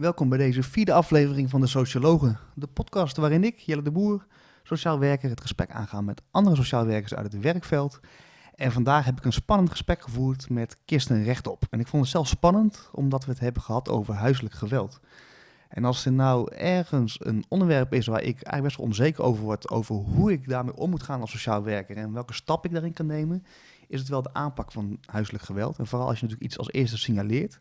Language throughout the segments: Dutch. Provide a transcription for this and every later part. Welkom bij deze vierde aflevering van de Sociologen, de podcast waarin ik, Jelle de Boer, sociaal werker, het gesprek aangaan met andere sociaal werkers uit het werkveld. En vandaag heb ik een spannend gesprek gevoerd met Kirsten Rechtop. En ik vond het zelf spannend, omdat we het hebben gehad over huiselijk geweld. En als er nou ergens een onderwerp is waar ik eigenlijk best wel onzeker over word, over hoe ik daarmee om moet gaan als sociaal werker en welke stap ik daarin kan nemen, is het wel de aanpak van huiselijk geweld. En vooral als je natuurlijk iets als eerste signaleert.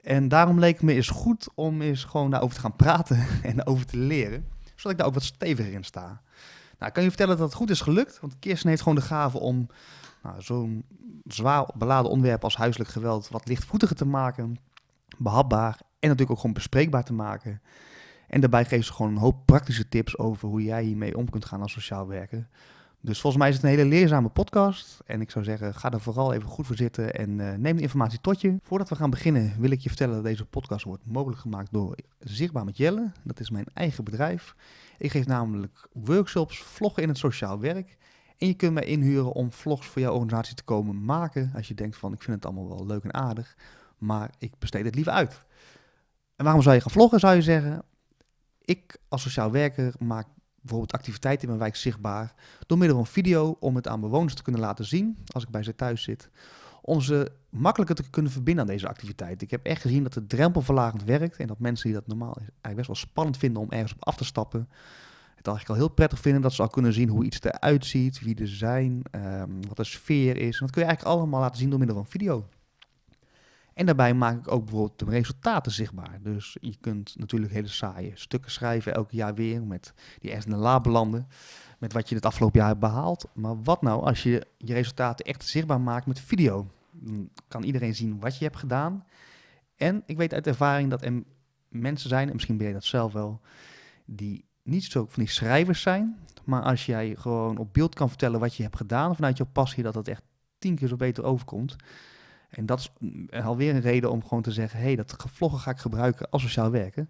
En daarom leek het me eens goed om eens gewoon daarover te gaan praten en over te leren, zodat ik daar ook wat steviger in sta. Nou, ik kan je vertellen dat het goed is gelukt, want Kirsten heeft gewoon de gave om zo'n zwaar beladen onderwerp als huiselijk geweld wat lichtvoetiger te maken, behapbaar en natuurlijk ook gewoon bespreekbaar te maken. En daarbij geeft ze gewoon een hoop praktische tips over hoe jij hiermee om kunt gaan als sociaal werker. Dus volgens mij is het een hele leerzame podcast. En ik zou zeggen, ga er vooral even goed voor zitten en neem de informatie tot je. Voordat we gaan beginnen wil ik je vertellen dat deze podcast wordt mogelijk gemaakt door Zichtbaar met Jelle. Dat is mijn eigen bedrijf. Ik geef namelijk workshops, vloggen in het sociaal werk. En je kunt mij inhuren om vlogs voor jouw organisatie te komen maken. Als je denkt van, ik vind het allemaal wel leuk en aardig, maar ik besteed het liever uit. En waarom zou je gaan vloggen, zou je zeggen? Ik als sociaal werker maak bijvoorbeeld activiteiten in mijn wijk zichtbaar door middel van video om het aan bewoners te kunnen laten zien als ik bij ze thuis zit. Om ze makkelijker te kunnen verbinden aan deze activiteit. Ik heb echt gezien dat het drempelverlagend werkt en dat mensen die dat normaal eigenlijk best wel spannend vinden om ergens op af te stappen, het eigenlijk al heel prettig vinden dat ze al kunnen zien hoe iets eruit ziet, wie er zijn, wat de sfeer is. En dat kun je eigenlijk allemaal laten zien door middel van video. En daarbij maak ik ook bijvoorbeeld de resultaten zichtbaar. Dus je kunt natuurlijk hele saaie stukken schrijven elk jaar weer, met die ergens in de la belanden, met wat je het afgelopen jaar hebt behaald. Maar wat nou als je je resultaten echt zichtbaar maakt met video? Dan kan iedereen zien wat je hebt gedaan. En ik weet uit ervaring dat er mensen zijn, en misschien ben je dat zelf wel, die niet zo van die schrijvers zijn. Maar als jij gewoon op beeld kan vertellen wat je hebt gedaan vanuit jouw passie, dat dat echt 10 keer zo beter overkomt. En dat is alweer een reden om gewoon te zeggen, hey, dat vloggen ga ik gebruiken als sociaal werker.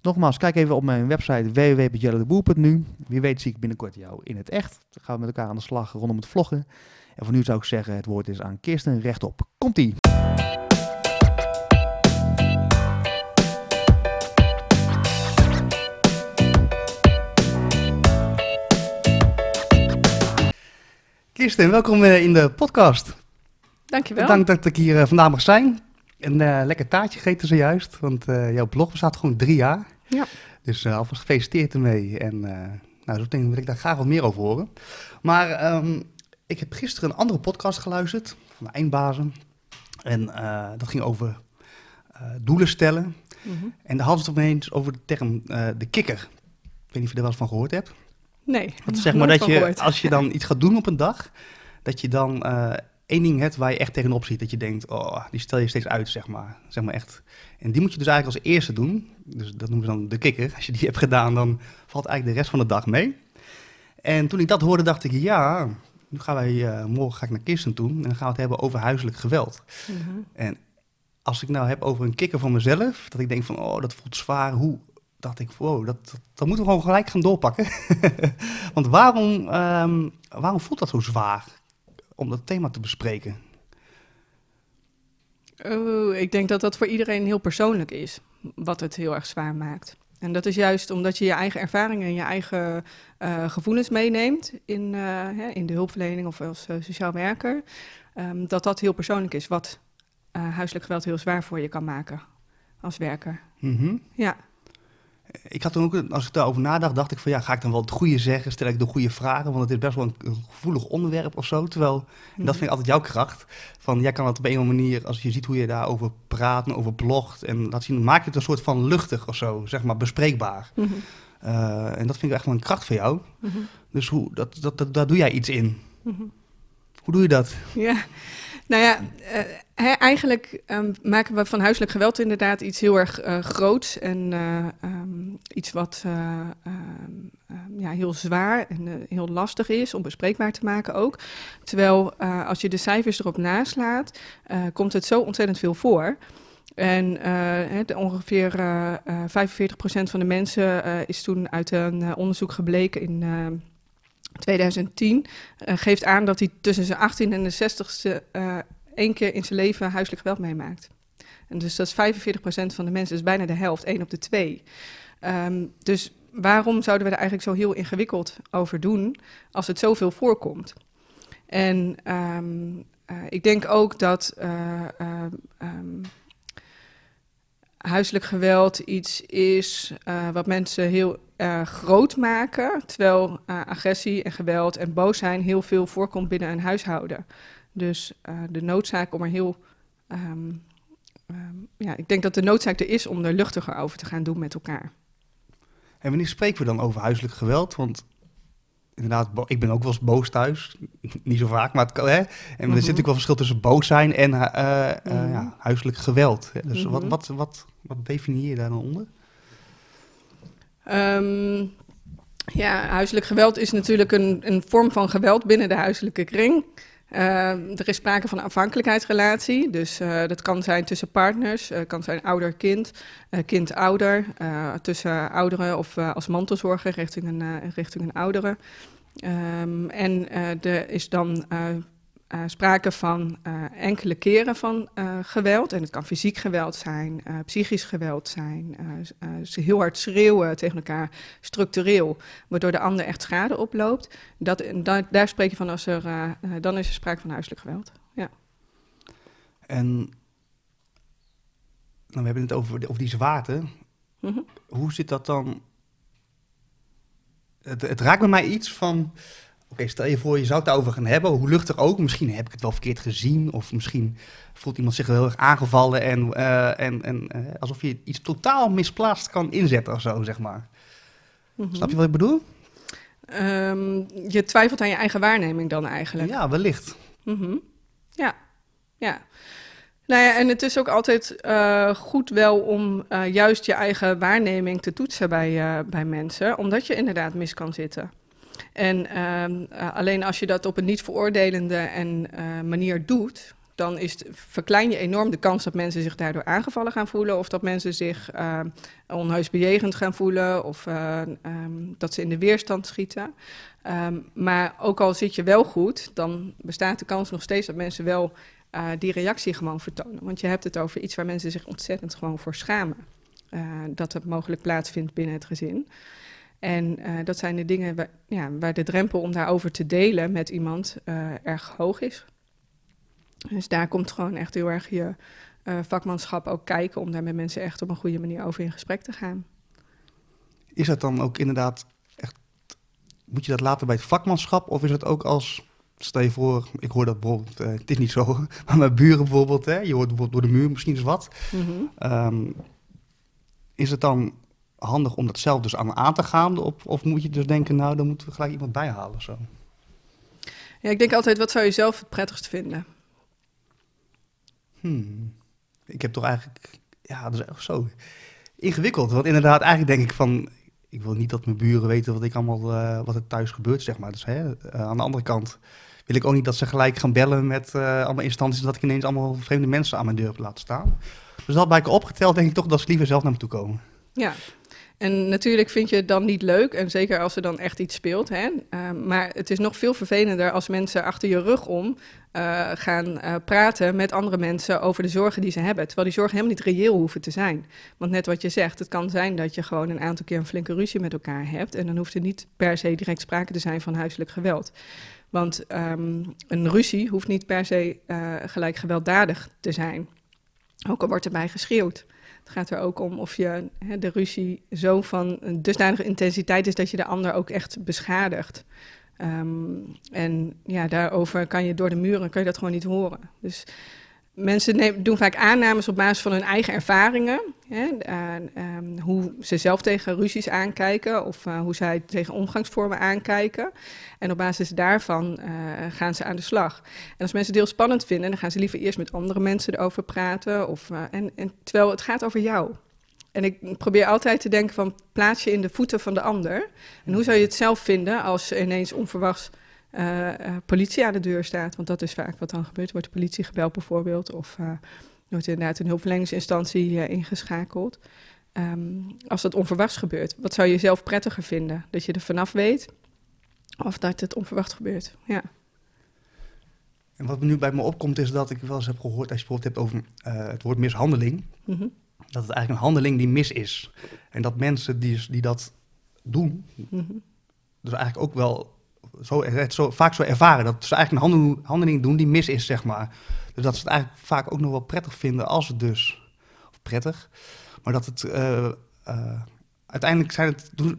Nogmaals, kijk even op mijn website www.jelledeboer.nu. Wie weet zie ik binnenkort jou in het echt. Dan gaan we met elkaar aan de slag rondom het vloggen. En voor nu zou ik zeggen, het woord is aan Kirsten Rechtop. Komt-ie! Kirsten, welkom in de podcast. Dankjewel. Dank dat ik hier vandaag mag zijn. Een lekker taartje gegeten zojuist, want jouw blog bestaat gewoon 3 jaar. Ja. Dus alvast gefeliciteerd ermee. En zo denk ik daar graag wat meer over horen. Maar ik heb gisteren een andere podcast geluisterd, van de Eindbazen. En dat ging over doelen stellen. Mm-hmm. En daar hadden ze het opeens over de term de kikker. Ik weet niet of je er wel eens van gehoord hebt. Nee, dat zeg maar dat je, als je dan iets gaat doen op een dag, dat je dan Eén ding hebt waar je echt tegenop ziet, dat je denkt, oh, die stel je steeds uit, zeg maar echt. En die moet je dus eigenlijk als eerste doen. Dus dat noemen ze dan de kikker. Als je die hebt gedaan, dan valt eigenlijk de rest van de dag mee. En toen ik dat hoorde, dacht ik, ja, nu gaan wij, morgen ga ik naar Kirsten toe en dan gaan we het hebben over huiselijk geweld. Mm-hmm. En als ik nou heb over een kikker van mezelf, dat ik denk van, oh, dat voelt zwaar, hoe? Dacht ik, wow, dat moeten we gewoon gelijk gaan doorpakken. Want waarom voelt dat zo zwaar? Om dat thema te bespreken? Ik denk dat dat voor iedereen heel persoonlijk is, wat het heel erg zwaar maakt. En dat is juist omdat je je eigen ervaringen en je eigen gevoelens meeneemt in de hulpverlening of als sociaal werker, dat heel persoonlijk is, wat huiselijk geweld heel zwaar voor je kan maken als werker. Mm-hmm. Ja. Ik had toen ook, als ik daarover nadacht, dacht ik van ja, ga ik dan wel het goede zeggen? Stel ik de goede vragen? Want het is best wel een gevoelig onderwerp of zo. Terwijl, en dat vind ik altijd jouw kracht. Van jij kan het op een of andere manier, als je ziet hoe je daarover praat en over blogt en laat zien, maak je het een soort van luchtig of zo, zeg maar bespreekbaar. Mm-hmm. En dat vind ik echt wel een kracht van jou. Mm-hmm. Dus daar doe jij iets in. Mm-hmm. Hoe doe je dat? Ja, nou ja, eigenlijk maken we van huiselijk geweld inderdaad iets heel erg groots en iets wat heel zwaar en heel lastig is om bespreekbaar te maken ook. Terwijl als je de cijfers erop naslaat, komt het zo ontzettend veel voor. En ongeveer 45% van de mensen is toen uit een onderzoek gebleken in 2010 geeft aan dat hij tussen zijn 18e en de 60e 1 keer in zijn leven huiselijk geweld meemaakt. En dus dat is 45% van de mensen, dus bijna de helft, 1 op de 2. Dus waarom zouden we er eigenlijk zo heel ingewikkeld over doen als het zoveel voorkomt? En ik denk ook dat huiselijk geweld iets is wat mensen heel groot maken, terwijl agressie en geweld en boos zijn heel veel voorkomt binnen een huishouden. Dus de noodzaak om er heel... ik denk dat de noodzaak er is om er luchtiger over te gaan doen met elkaar. En wanneer spreken we dan over huiselijk geweld? Want inderdaad, ik ben ook wel eens boos thuis. Niet zo vaak, maar het kan, hè? En mm-hmm. Er zit ook wel verschil tussen boos zijn en mm-hmm. Huiselijk geweld. Hè? Dus mm-hmm. wat definieer je daar dan onder? Huiselijk geweld is natuurlijk een vorm van geweld binnen de huiselijke kring. Er is sprake van een afhankelijkheidsrelatie, dus dat kan zijn tussen partners, kan zijn ouder-kind, kind-ouder, tussen ouderen of als mantelzorger richting een oudere. Er is dan sprake van enkele keren van geweld. En het kan fysiek geweld zijn, psychisch geweld zijn. Ze heel hard schreeuwen tegen elkaar, structureel, waardoor de ander echt schade oploopt. Daar spreek je van als dan is er sprake van huiselijk geweld. Ja. En we hebben het over die zwaarte. Mm-hmm. Hoe zit dat dan? Het raakt bij mij iets van... Oké, stel je voor, je zou het daarover gaan hebben, hoe luchtig ook. Misschien heb ik het wel verkeerd gezien of misschien voelt iemand zich heel erg aangevallen en alsof je iets totaal misplaatst kan inzetten of zo, zeg maar. Mm-hmm. Snap je wat ik bedoel? Je twijfelt aan je eigen waarneming dan eigenlijk. Ja, wellicht. Mm-hmm. Ja. Nou ja, en het is ook altijd goed wel om juist je eigen waarneming te toetsen bij mensen, omdat je inderdaad mis kan zitten. En alleen als je dat op een niet veroordelende manier doet, dan verklein je enorm de kans dat mensen zich daardoor aangevallen gaan voelen, of dat mensen zich onheus bejegend gaan voelen, of dat ze in de weerstand schieten. Maar ook al zit je wel goed, dan bestaat de kans nog steeds dat mensen wel die reactie gewoon vertonen. Want je hebt het over iets waar mensen zich ontzettend gewoon voor schamen, dat het mogelijk plaatsvindt binnen het gezin. En dat zijn de dingen waar de drempel om daarover te delen met iemand erg hoog is. Dus daar komt gewoon echt heel erg je vakmanschap ook kijken om daar met mensen echt op een goede manier over in gesprek te gaan. Is dat dan ook inderdaad echt, moet je dat laten bij het vakmanschap of is dat ook als, stel je voor, ik hoor dat bijvoorbeeld, het is niet zo, maar mijn buren bijvoorbeeld, hè, je hoort bijvoorbeeld door de muur misschien eens wat. Mm-hmm. Is het dan handig om dat zelf dus aan te gaan? Of moet je dus denken, nou, dan moeten we gelijk iemand bijhalen of zo? Ja, ik denk altijd, wat zou je zelf het prettigst vinden? Ik heb toch eigenlijk... Ja, dat is echt zo ingewikkeld. Want inderdaad, eigenlijk denk ik van... Ik wil niet dat mijn buren weten wat ik allemaal... wat er thuis gebeurt, zeg maar. Dus aan de andere kant wil ik ook niet dat ze gelijk gaan bellen met allemaal instanties... dat ik ineens allemaal vreemde mensen aan mijn deur heb laten staan. Dus dat bij ik opgeteld, denk ik toch dat ze liever zelf naar me toe komen. Ja. En natuurlijk vind je het dan niet leuk, en zeker als er dan echt iets speelt. Hè? Maar het is nog veel vervelender als mensen achter je rug om gaan praten met andere mensen over de zorgen die ze hebben. Terwijl die zorgen helemaal niet reëel hoeven te zijn. Want net wat je zegt, het kan zijn dat je gewoon een aantal keer een flinke ruzie met elkaar hebt. En dan hoeft er niet per se direct sprake te zijn van huiselijk geweld. Want een ruzie hoeft niet per se gelijk gewelddadig te zijn. Ook al wordt erbij geschreeuwd. Het gaat er ook om of je de ruzie zo van een dusdanige intensiteit is dat je de ander ook echt beschadigt. Daarover kan je door de muren kan je dat gewoon niet horen. Dus mensen doen vaak aannames op basis van hun eigen ervaringen. Hè, hoe ze zelf tegen ruzies aankijken of hoe zij tegen omgangsvormen aankijken. En op basis daarvan gaan ze aan de slag. En als mensen het heel spannend vinden, dan gaan ze liever eerst met andere mensen erover praten. Terwijl het gaat over jou. En ik probeer altijd te denken van plaats je in de voeten van de ander. En hoe zou je het zelf vinden als ineens onverwachts... politie aan de deur staat, want dat is vaak wat dan gebeurt. Wordt de politie gebeld bijvoorbeeld, of wordt inderdaad een hulpverleningsinstantie ingeschakeld. Als dat onverwachts gebeurt, wat zou je zelf prettiger vinden? Dat je er vanaf weet, of dat het onverwacht gebeurt? Ja. En wat nu bij me opkomt is dat ik wel eens heb gehoord, als je bijvoorbeeld hebt over het woord mishandeling, mm-hmm. dat het eigenlijk een handeling die mis is. En dat mensen die dat doen, mm-hmm. dus eigenlijk ook wel vaak zo ervaren, dat ze eigenlijk een handeling doen die mis is, zeg maar. Dus dat ze het eigenlijk vaak ook nog wel prettig vinden als het dus, of prettig, maar dat het... uiteindelijk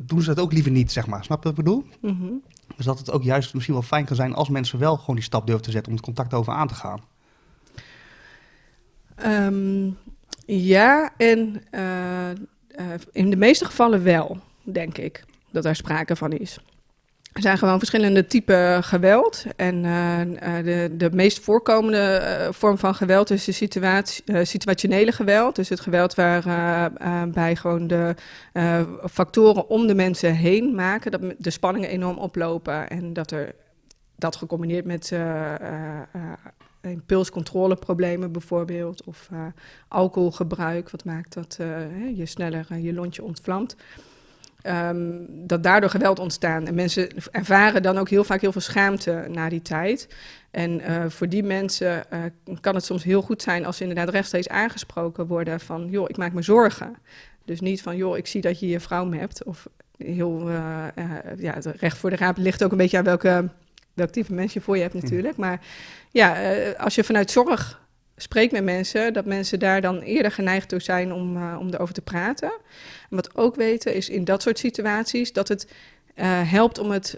doen ze dat ook liever niet, zeg maar. Snap je wat ik bedoel? Mm-hmm. Dus dat het ook juist misschien wel fijn kan zijn als mensen wel gewoon die stap durven te zetten om het contact over aan te gaan. Ja, en in de meeste gevallen wel, denk ik, dat daar sprake van is. Er zijn gewoon verschillende typen geweld. En de meest voorkomende vorm van geweld is de situationele geweld. Dus het geweld waarbij gewoon de factoren om de mensen heen maken. Dat de spanningen enorm oplopen. En dat er dat gecombineerd met impulscontroleproblemen bijvoorbeeld. Of alcoholgebruik, wat maakt dat je sneller je lontje ontvlamt. Dat daardoor geweld ontstaat. En mensen ervaren dan ook heel vaak heel veel schaamte na die tijd. En voor die mensen kan het soms heel goed zijn als ze inderdaad rechtstreeks aangesproken worden van, joh, ik maak me zorgen. Dus niet van, joh, ik zie dat je je vrouw hebt. Of heel, het recht voor de raap ligt ook een beetje aan welk type mens je voor je hebt natuurlijk. Maar ja, als je vanuit zorg spreek met mensen, dat mensen daar dan eerder geneigd toe zijn om erover te praten. En wat ook weten is in dat soort situaties dat het helpt omdat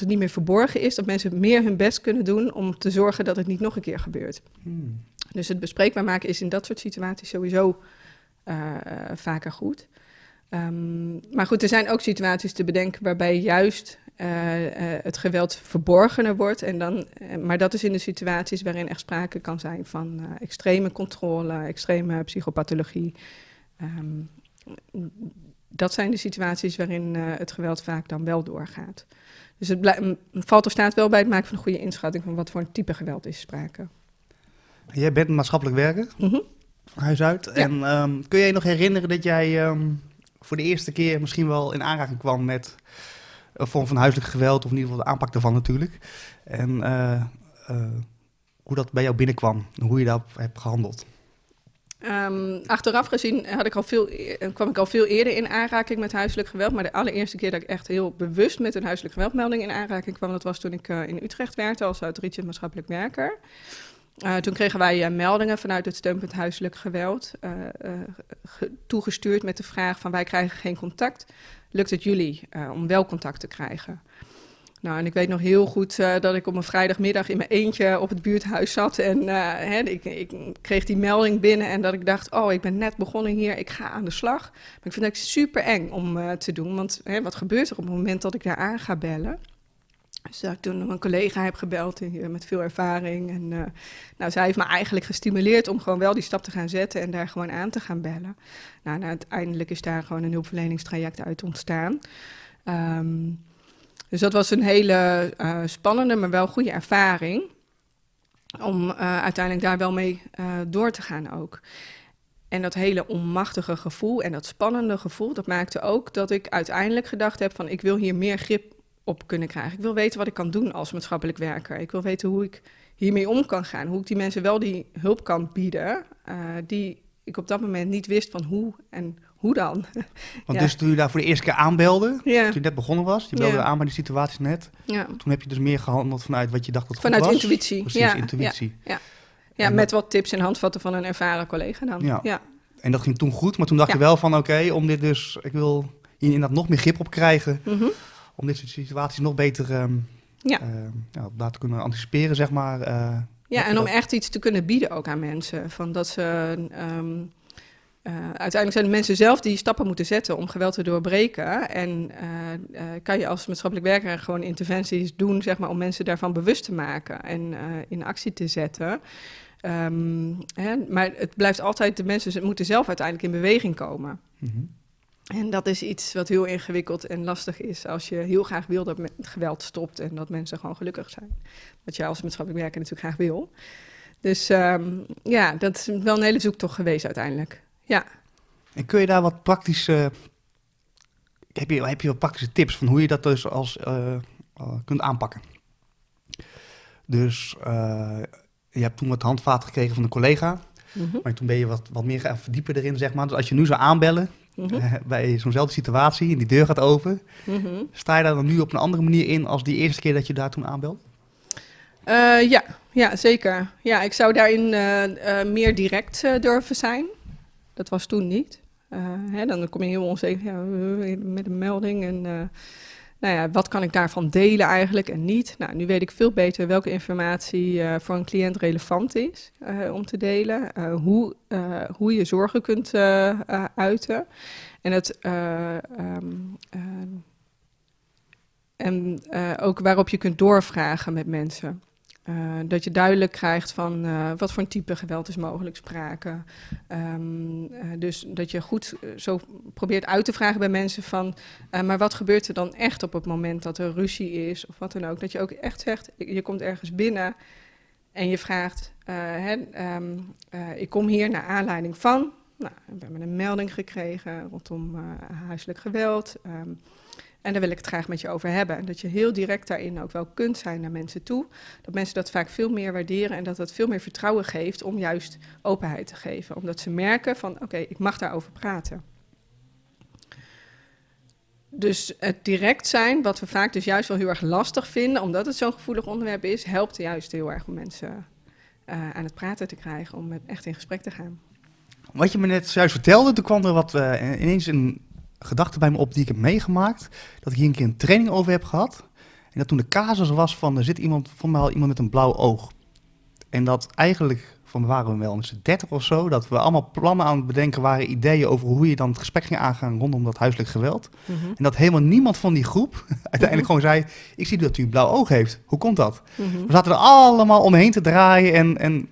het niet meer verborgen is, dat mensen meer hun best kunnen doen om te zorgen dat het niet nog een keer gebeurt. Hmm. Dus het bespreekbaar maken is in dat soort situaties sowieso vaker goed. Maar goed, er zijn ook situaties te bedenken waarbij juist het geweld verborgener wordt. En dan, maar dat is in de situaties waarin echt sprake kan zijn van extreme controle, extreme psychopathologie. Dat zijn de situaties waarin het geweld vaak dan wel doorgaat. Dus het valt of staat wel bij het maken van een goede inschatting van wat voor een type geweld is sprake. Jij bent een maatschappelijk werker, mm-hmm. huis uit. Ja. En kun jij je nog herinneren dat jij voor de eerste keer misschien wel in aanraking kwam met een vorm van huiselijk geweld, of in ieder geval de aanpak daarvan natuurlijk. En hoe dat bij jou binnenkwam, hoe je daarop hebt gehandeld. Achteraf gezien kwam ik al veel eerder in aanraking met huiselijk geweld. Maar de allereerste keer dat ik echt heel bewust met een huiselijk geweldmelding in aanraking kwam, dat was toen ik in Utrecht werkte als uitreikend maatschappelijk werker. Toen kregen wij meldingen vanuit het steunpunt huiselijk geweld toegestuurd met de vraag van wij krijgen geen contact. Lukt het jullie om wel contact te krijgen? Nou, en ik weet nog heel goed dat ik op een vrijdagmiddag in mijn eentje op het buurthuis zat. En ik kreeg die melding binnen en dat ik dacht, oh, ik ben net begonnen hier, ik ga aan de slag. Maar ik vind het super eng om te doen, want wat gebeurt er op het moment dat ik daar aan ga bellen? Dus dat ik toen een collega heb gebeld met veel ervaring. En zij heeft me eigenlijk gestimuleerd om gewoon wel die stap te gaan zetten en daar gewoon aan te gaan bellen. Nou, uiteindelijk is daar gewoon een hulpverleningstraject uit ontstaan. Dus dat was een hele spannende, maar wel goede ervaring. Om uiteindelijk daar wel mee door te gaan ook. En dat hele onmachtige gevoel en dat spannende gevoel, dat maakte ook dat ik uiteindelijk gedacht heb van ik wil hier meer grip op kunnen krijgen. Ik wil weten wat ik kan doen als maatschappelijk werker. Ik wil weten hoe ik hiermee om kan gaan. Hoe ik die mensen wel die hulp kan bieden, die ik op dat moment niet wist van hoe en hoe dan. Want dus toen je daar voor de eerste keer aanbelde, toen je net begonnen was, je belde aan bij die situaties net. Ja. Toen heb je dus meer gehandeld vanuit wat je dacht dat goed was. Vanuit intuïtie. Precies, intuïtie. Ja, met wat tips en handvatten van een ervaren collega dan. Ja. En dat ging toen goed, maar toen dacht je wel van oké, om dit dus, ik wil hier inderdaad nog meer grip op krijgen. Mm-hmm. Om dit soort situaties nog beter te kunnen anticiperen, zeg maar. En om echt iets te kunnen bieden ook aan mensen. Van dat ze, uiteindelijk zijn de mensen zelf die stappen moeten zetten om geweld te doorbreken. En kan je als maatschappelijk werker gewoon interventies doen, zeg maar, om mensen daarvan bewust te maken en in actie te zetten. Maar het blijft altijd, de mensen moeten zelf uiteindelijk in beweging komen. Mm-hmm. En dat is iets wat heel ingewikkeld en lastig is als je heel graag wil dat het geweld stopt en dat mensen gewoon gelukkig zijn. Wat jij als maatschappelijk werker natuurlijk graag wil. Dus dat is wel een hele zoektocht geweest uiteindelijk. Ja. En kun je daar wat praktische... Heb je wat praktische tips van hoe je dat dus als kunt aanpakken? Dus je hebt toen wat handvaten gekregen van een collega. Mm-hmm. Maar toen ben je wat meer gaan verdiepen erin, zeg maar. Dus als je nu zou aanbellen, mm-hmm. Bij zo'nzelfde situatie en die deur gaat open, mm-hmm. sta je daar dan nu op een andere manier in als die eerste keer dat je daar toen aanbelde? Ja, zeker. Ja, ik zou daarin meer direct durven zijn. Dat was toen niet. Dan kom je heel onzeker met een melding en wat kan ik daarvan delen eigenlijk en niet. Nou, nu weet ik veel beter welke informatie voor een cliënt relevant is om te delen. Hoe je zorgen kunt uiten. En het... ook waarop je kunt doorvragen met mensen. Dat je duidelijk krijgt van wat voor een type geweld is mogelijk sprake. Dus dat je goed zo probeert uit te vragen bij mensen van... maar wat gebeurt er dan echt op het moment dat er ruzie is of wat dan ook? Dat je ook echt zegt, je komt ergens binnen en je vraagt... ik kom hier naar aanleiding van... Nou, we hebben een melding gekregen rondom huiselijk geweld... En daar wil ik het graag met je over hebben. En dat je heel direct daarin ook wel kunt zijn naar mensen toe. Dat mensen dat vaak veel meer waarderen en dat dat veel meer vertrouwen geeft om juist openheid te geven. Omdat ze merken van oké, ik mag daarover praten. Dus het direct zijn, wat we vaak dus juist wel heel erg lastig vinden, omdat het zo'n gevoelig onderwerp is, helpt juist heel erg om mensen aan het praten te krijgen, om echt in gesprek te gaan. Wat je me net zojuist vertelde, toen kwam er wat ineens een... gedachte bij me op die ik heb meegemaakt, dat ik hier een keer een training over heb gehad en dat toen de casus was van er zit iemand, voor mij al iemand met een blauw oog en dat eigenlijk, van we waren wel eens 30 of zo, dat we allemaal plannen aan het bedenken waren, ideeën over hoe je dan het gesprek ging aangaan rondom dat huiselijk geweld mm-hmm. en dat helemaal niemand van die groep uiteindelijk mm-hmm. gewoon zei, ik zie dat u een blauw oog heeft, hoe komt dat? Mm-hmm. We zaten er allemaal omheen te draaien en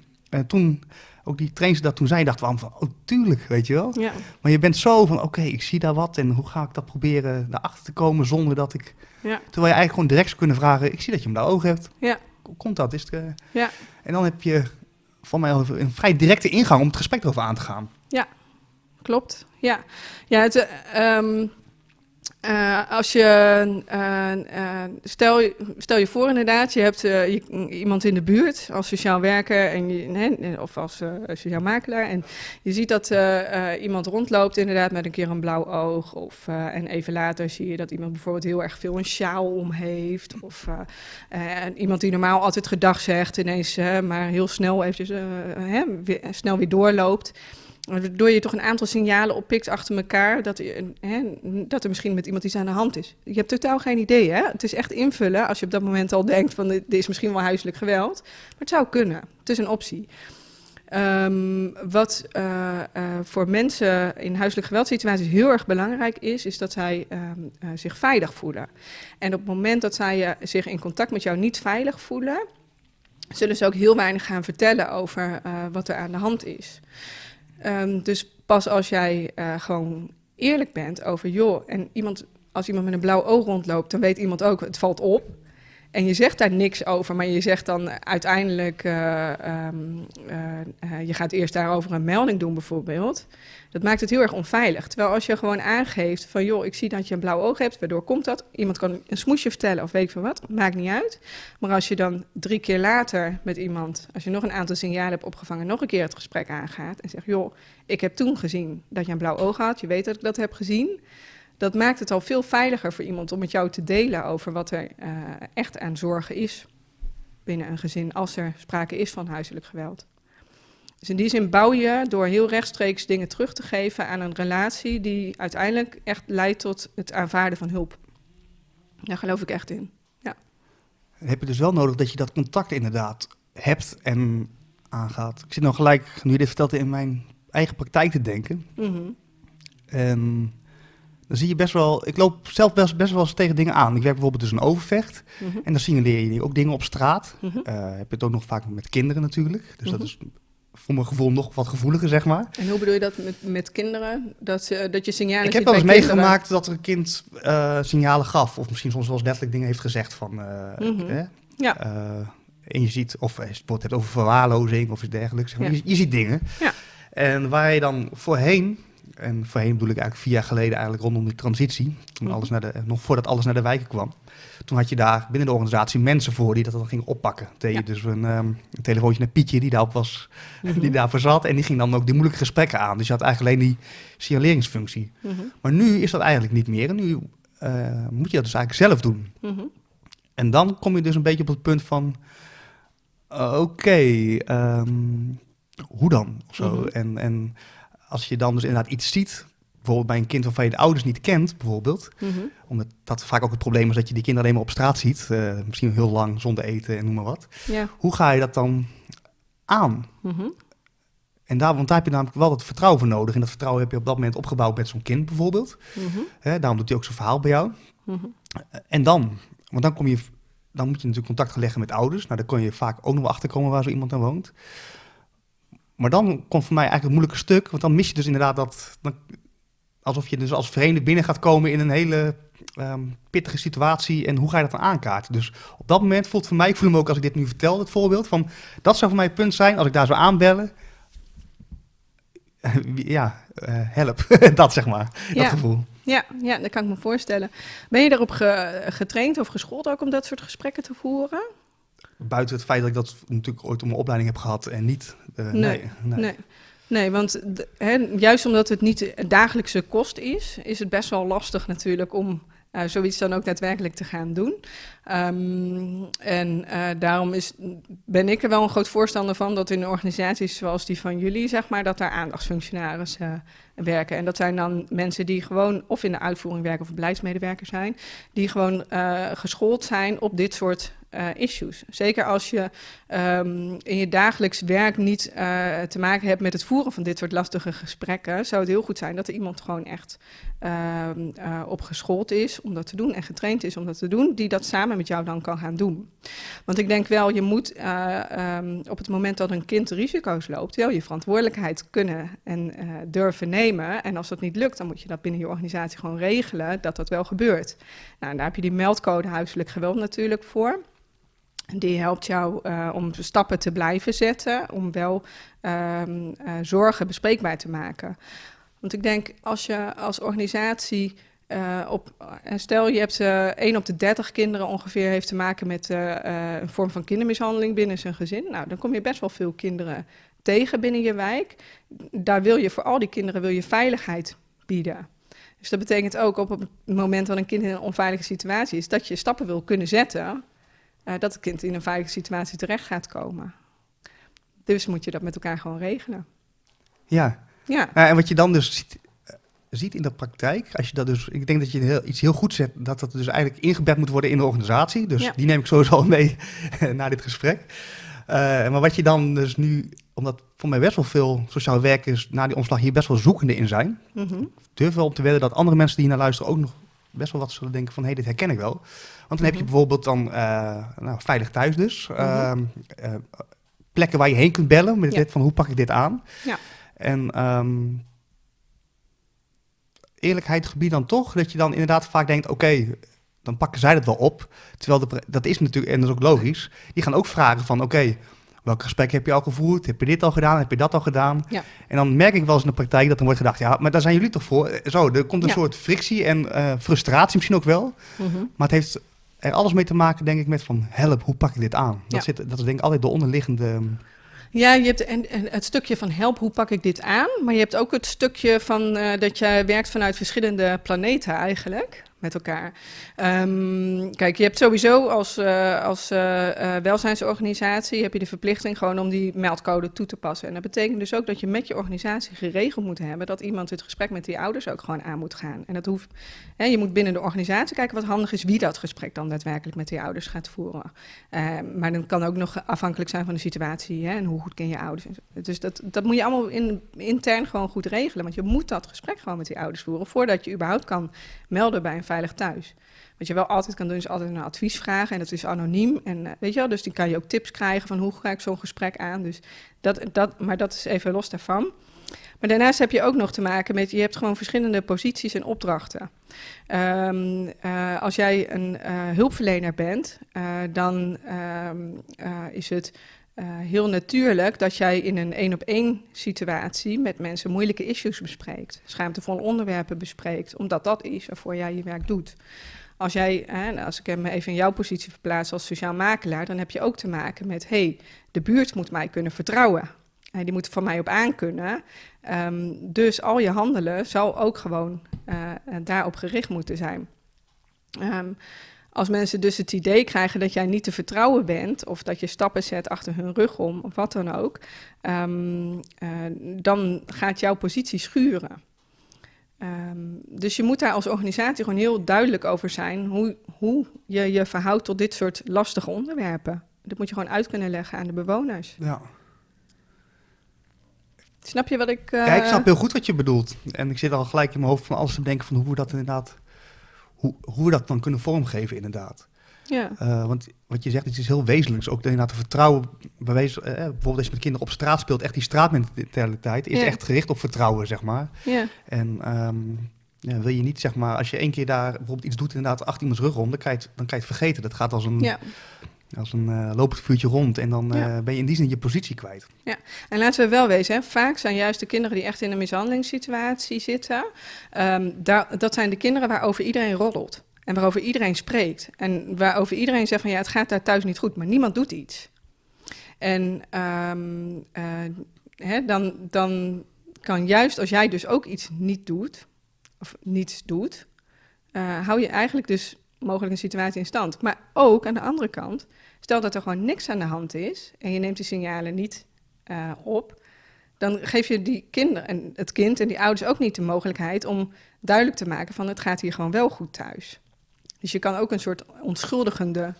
toen... Ook die trainers dat toen zei, dachten we van, oh tuurlijk, weet je wel. Ja. Maar je bent zo van, oké, ik zie daar wat en hoe ga ik dat proberen daarachter te komen zonder dat ik... Ja. Terwijl je eigenlijk gewoon direct zou kunnen vragen, ik zie dat je hem daar oog hebt. Ja. Hoe komt dat? Is het, ja. En dan heb je van mij een vrij directe ingang om het gesprek erover aan te gaan. Ja, klopt. Ja het... als je, stel je voor inderdaad, je hebt iemand in de buurt als sociaal werker of als sociaal makelaar en je ziet dat iemand rondloopt inderdaad met een keer een blauw oog of, en even later zie je dat iemand bijvoorbeeld heel erg veel een sjaal om heeft of iemand die normaal altijd gedag zegt ineens maar heel snel eventjes snel weer doorloopt. Waardoor je toch een aantal signalen oppikt achter elkaar dat er misschien met iemand iets aan de hand is. Je hebt totaal geen idee, hè? Het is echt invullen als je op dat moment al denkt van dit is misschien wel huiselijk geweld. Maar het zou kunnen, het is een optie. Wat voor mensen in huiselijk geweldsituaties heel erg belangrijk is dat zij zich veilig voelen. En op het moment dat zij zich in contact met jou niet veilig voelen, zullen ze ook heel weinig gaan vertellen over wat er aan de hand is. Dus pas als jij gewoon eerlijk bent over, als iemand met een blauw oog rondloopt, dan weet iemand ook, het valt op. En je zegt daar niks over, maar je zegt dan uiteindelijk, je gaat eerst daarover een melding doen bijvoorbeeld. Dat maakt het heel erg onveilig. Terwijl als je gewoon aangeeft van, ik zie dat je een blauw oog hebt, waardoor komt dat? Iemand kan een smoesje vertellen of weet ik veel wat, maakt niet uit. Maar als je dan 3 keer later met iemand, als je nog een aantal signalen hebt opgevangen, nog een keer het gesprek aangaat en zegt, ik heb toen gezien dat je een blauw oog had, je weet dat ik dat heb gezien. Dat maakt het al veel veiliger voor iemand om met jou te delen over wat er echt aan zorgen is binnen een gezin, als er sprake is van huiselijk geweld. Dus in die zin bouw je door heel rechtstreeks dingen terug te geven aan een relatie die uiteindelijk echt leidt tot het aanvaarden van hulp. Daar geloof ik echt in, ja. Dan heb je dus wel nodig dat je dat contact inderdaad hebt en aangaat. Ik zit nou gelijk, nu je dit vertelt, in mijn eigen praktijk te denken. Mm-hmm. Dan zie je best wel, ik loop zelf best wel eens tegen dingen aan. Ik werk bijvoorbeeld dus een overvecht. Mm-hmm. En dan signaleer je ook dingen op straat. Mm-hmm. Heb je het ook nog vaak met kinderen natuurlijk. Dus mm-hmm. dat is voor mijn gevoel nog wat gevoeliger, zeg maar. En hoe bedoel je dat met kinderen? Dat je signalen. Ik heb wel eens meegemaakt dat er een kind signalen gaf. Of misschien soms wel eens letterlijk dingen heeft gezegd van... mm-hmm. Ja. En je ziet, of je hebt over verwaarlozing of iets dergelijks. Zeg maar. Ja. Je ziet dingen. Ja. En waar je dan voorheen... En voorheen bedoel ik eigenlijk 4 jaar geleden eigenlijk rondom die transitie. Toen alles naar de, nog voordat alles naar de wijken kwam. Toen had je daar binnen de organisatie mensen voor die dat dan gingen oppakken. Deed je dus een telefoontje naar Pietje die daarop was, die daarvoor zat. En die ging dan ook die moeilijke gesprekken aan. Dus je had eigenlijk alleen die signaleringsfunctie. Mm-hmm. Maar nu is dat eigenlijk niet meer. En nu moet je dat dus eigenlijk zelf doen. Mm-hmm. En dan kom je dus een beetje op het punt van... hoe dan? Of zo. Mm-hmm. En als je dan dus inderdaad iets ziet... bijvoorbeeld bij een kind waarvan je de ouders niet kent, bijvoorbeeld... Mm-hmm. Omdat dat vaak ook het probleem is dat je die kinderen alleen maar op straat ziet. Misschien heel lang zonder eten en noem maar wat. Ja. Hoe ga je dat dan aan? Mm-hmm. En daar, want daar heb je namelijk wel dat vertrouwen voor nodig. En dat vertrouwen heb je op dat moment opgebouwd met zo'n kind bijvoorbeeld. Mm-hmm. Daarom doet hij ook zo'n verhaal bij jou. Mm-hmm. En dan? Want dan kom je... Dan moet je natuurlijk contact gaan leggen met ouders. Nou, daar kon je vaak ook nog wel achterkomen waar zo iemand dan woont. Maar dan komt voor mij eigenlijk het moeilijke stuk. Want dan mis je dus inderdaad dat... alsof je dus als vreemde binnen gaat komen in een hele pittige situatie. En hoe ga je dat dan aankaarten? Dus op dat moment voelt voor mij... Ik voel hem ook als ik dit nu vertel, het voorbeeld. Van, dat zou voor mij het punt zijn als ik daar zou aanbellen. Help. Dat zeg maar. Ja. Dat gevoel. Ja, dat kan ik me voorstellen. Ben je daarop getraind of geschoold ook om dat soort gesprekken te voeren? Buiten het feit dat ik dat natuurlijk ooit om mijn opleiding heb gehad en niet. Nee, want juist omdat het niet de dagelijkse kost is, is het best wel lastig natuurlijk om zoiets dan ook daadwerkelijk te gaan doen. Daarom ben ik er wel een groot voorstander van dat in organisaties zoals die van jullie, zeg maar, dat daar aandachtsfunctionarissen werken. En dat zijn dan mensen die gewoon of in de uitvoering werken of beleidsmedewerkers zijn, die gewoon geschoold zijn op dit soort issues. Zeker als je in je dagelijks werk niet te maken hebt met het voeren van dit soort lastige gesprekken, zou het heel goed zijn dat er iemand gewoon echt op geschoold is om dat te doen en getraind is om dat te doen, die dat samen met jou dan kan gaan doen. Want ik denk wel, je moet op het moment dat een kind risico's loopt, wel je verantwoordelijkheid kunnen en durven nemen. En als dat niet lukt, dan moet je dat binnen je organisatie gewoon regelen dat dat wel gebeurt. Nou, en daar heb je die meldcode huiselijk geweld natuurlijk voor. Die helpt jou om stappen te blijven zetten, om wel zorgen bespreekbaar te maken. Want ik denk, als je als organisatie... stel, je hebt 1 op de 30 kinderen ongeveer heeft te maken met een vorm van kindermishandeling binnen zijn gezin. Nou, dan kom je best wel veel kinderen tegen binnen je wijk. Daar wil je voor al die kinderen veiligheid bieden. Dus dat betekent ook op het moment dat een kind in een onveilige situatie is, dat je stappen wil kunnen zetten dat het kind in een veilige situatie terecht gaat komen. Dus moet je dat met elkaar gewoon regelen. Ja. En wat je dan dus ziet in de praktijk, als je dat dus, ik denk dat je iets heel goed zet, dat dus eigenlijk ingebed moet worden in de organisatie. Dus die neem ik sowieso mee na dit gesprek. Maar wat je dan dus nu, omdat voor mij best wel veel sociaal werkers na die omslag hier best wel zoekende in zijn, durf wel op te wedden dat andere mensen die hier naar luisteren ook nog best wel wat zullen denken van, dit herken ik wel. Want dan heb je bijvoorbeeld dan Veilig Thuis dus. Plekken waar je heen kunt bellen met dit van, hoe pak ik dit aan? Ja. En eerlijkheid gebied dan toch, dat je dan inderdaad vaak denkt, oké, dan pakken zij dat wel op. Terwijl, dat is natuurlijk, en dat is ook logisch, die gaan ook vragen van, oké, welk gesprek heb je al gevoerd? Heb je dit al gedaan? Heb je dat al gedaan? Ja. En dan merk ik wel eens in de praktijk dat dan wordt gedacht, maar daar zijn jullie toch voor? Zo, er komt een soort frictie en frustratie misschien ook wel. Mm-hmm. Maar het heeft er alles mee te maken, denk ik, met van, help, hoe pak ik dit aan? Dat is denk ik altijd de onderliggende... Ja, je hebt het stukje van help, hoe pak ik dit aan? Maar je hebt ook het stukje van dat je werkt vanuit verschillende planeten eigenlijk met elkaar. Kijk, je hebt sowieso als welzijnsorganisatie heb je de verplichting gewoon om die meldcode toe te passen. En dat betekent dus ook dat je met je organisatie geregeld moet hebben dat iemand het gesprek met die ouders ook gewoon aan moet gaan. En dat hoeft. Je moet binnen de organisatie kijken wat handig is wie dat gesprek dan daadwerkelijk met die ouders gaat voeren. Maar dat kan ook nog afhankelijk zijn van de situatie en hoe goed ken je ouders. Dus dat moet je allemaal intern gewoon goed regelen. Want je moet dat gesprek gewoon met die ouders voeren voordat je überhaupt kan melden bij een Veilig Thuis. Wat je wel altijd kan doen is altijd een advies vragen en dat is anoniem. En weet je wel, dus dan kan je ook tips krijgen van hoe ga ik zo'n gesprek aan. Dus maar dat is even los daarvan. Maar daarnaast heb je ook nog te maken met, je hebt gewoon verschillende posities en opdrachten. Als jij een hulpverlener bent, dan is het heel natuurlijk dat jij in een 1-op-1 situatie met mensen moeilijke issues bespreekt, schaamtevolle onderwerpen bespreekt, omdat dat is waarvoor jij je werk doet. Als jij, als ik me even in jouw positie verplaats als sociaal makelaar, dan heb je ook te maken met, de buurt moet mij kunnen vertrouwen. Die moet van mij op aankunnen. Dus al je handelen zal ook gewoon daarop gericht moeten zijn. Als mensen dus het idee krijgen dat jij niet te vertrouwen bent, of dat je stappen zet achter hun rug om, of wat dan ook, dan gaat jouw positie schuren. Dus je moet daar als organisatie gewoon heel duidelijk over zijn hoe je je verhoudt tot dit soort lastige onderwerpen. Dat moet je gewoon uit kunnen leggen aan de bewoners. Ja. Snap je wat ik... Ja, ik snap heel goed wat je bedoelt. En ik zit al gelijk in mijn hoofd van alles te bedenken van hoe we dat inderdaad... Hoe we dat dan kunnen vormgeven inderdaad. Ja. Want wat je zegt, het is heel wezenlijks. Ook inderdaad te vertrouwen, bijvoorbeeld als je met kinderen op straat speelt, echt die straatmentaliteit is echt gericht op vertrouwen, zeg maar. Ja. En wil je niet, zeg maar, als je één keer daar bijvoorbeeld iets doet, inderdaad achter iemands rug om, dan kan je het vergeten. Dat gaat als een... Ja. Als een lopend vuurtje rond en dan ben je in die zin je positie kwijt. Ja, en laten we wel wezen, vaak zijn juist de kinderen die echt in een mishandelingssituatie zitten, dat zijn de kinderen waarover iedereen roddelt en waarover iedereen spreekt. En waarover iedereen zegt van het gaat daar thuis niet goed, maar niemand doet iets. En dan kan juist als jij dus ook iets niet doet, of niets doet, hou je eigenlijk dus mogelijk een situatie in stand. Maar ook aan de andere kant, stel dat er gewoon niks aan de hand is en je neemt die signalen niet op, dan geef je die kinderen en het kind en die ouders ook niet de mogelijkheid om duidelijk te maken van het gaat hier gewoon wel goed thuis. Dus je kan ook een soort onschuldigende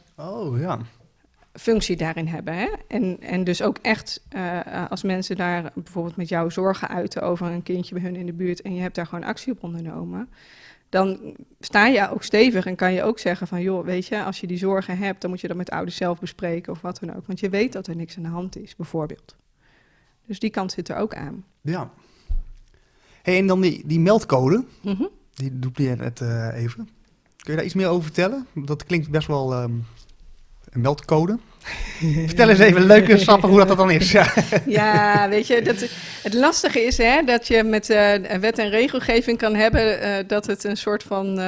functie daarin hebben. Hè? En dus ook echt als mensen daar bijvoorbeeld met jou zorgen uiten over een kindje bij hun in de buurt en je hebt daar gewoon actie op ondernomen, dan sta je ook stevig en kan je ook zeggen van joh, weet je, als je die zorgen hebt, dan moet je dat met ouders zelf bespreken of wat dan ook. Want je weet dat er niks aan de hand is, bijvoorbeeld. Dus die kant zit er ook aan. Ja. Hey, en dan die meldcode, die doe je net even. Kun je daar iets meer over vertellen? Dat klinkt best wel een meldcode. Vertel eens even leuk en sappig hoe dat dan is. Ja, weet je, het lastige is dat je met wet en regelgeving kan hebben dat het een soort van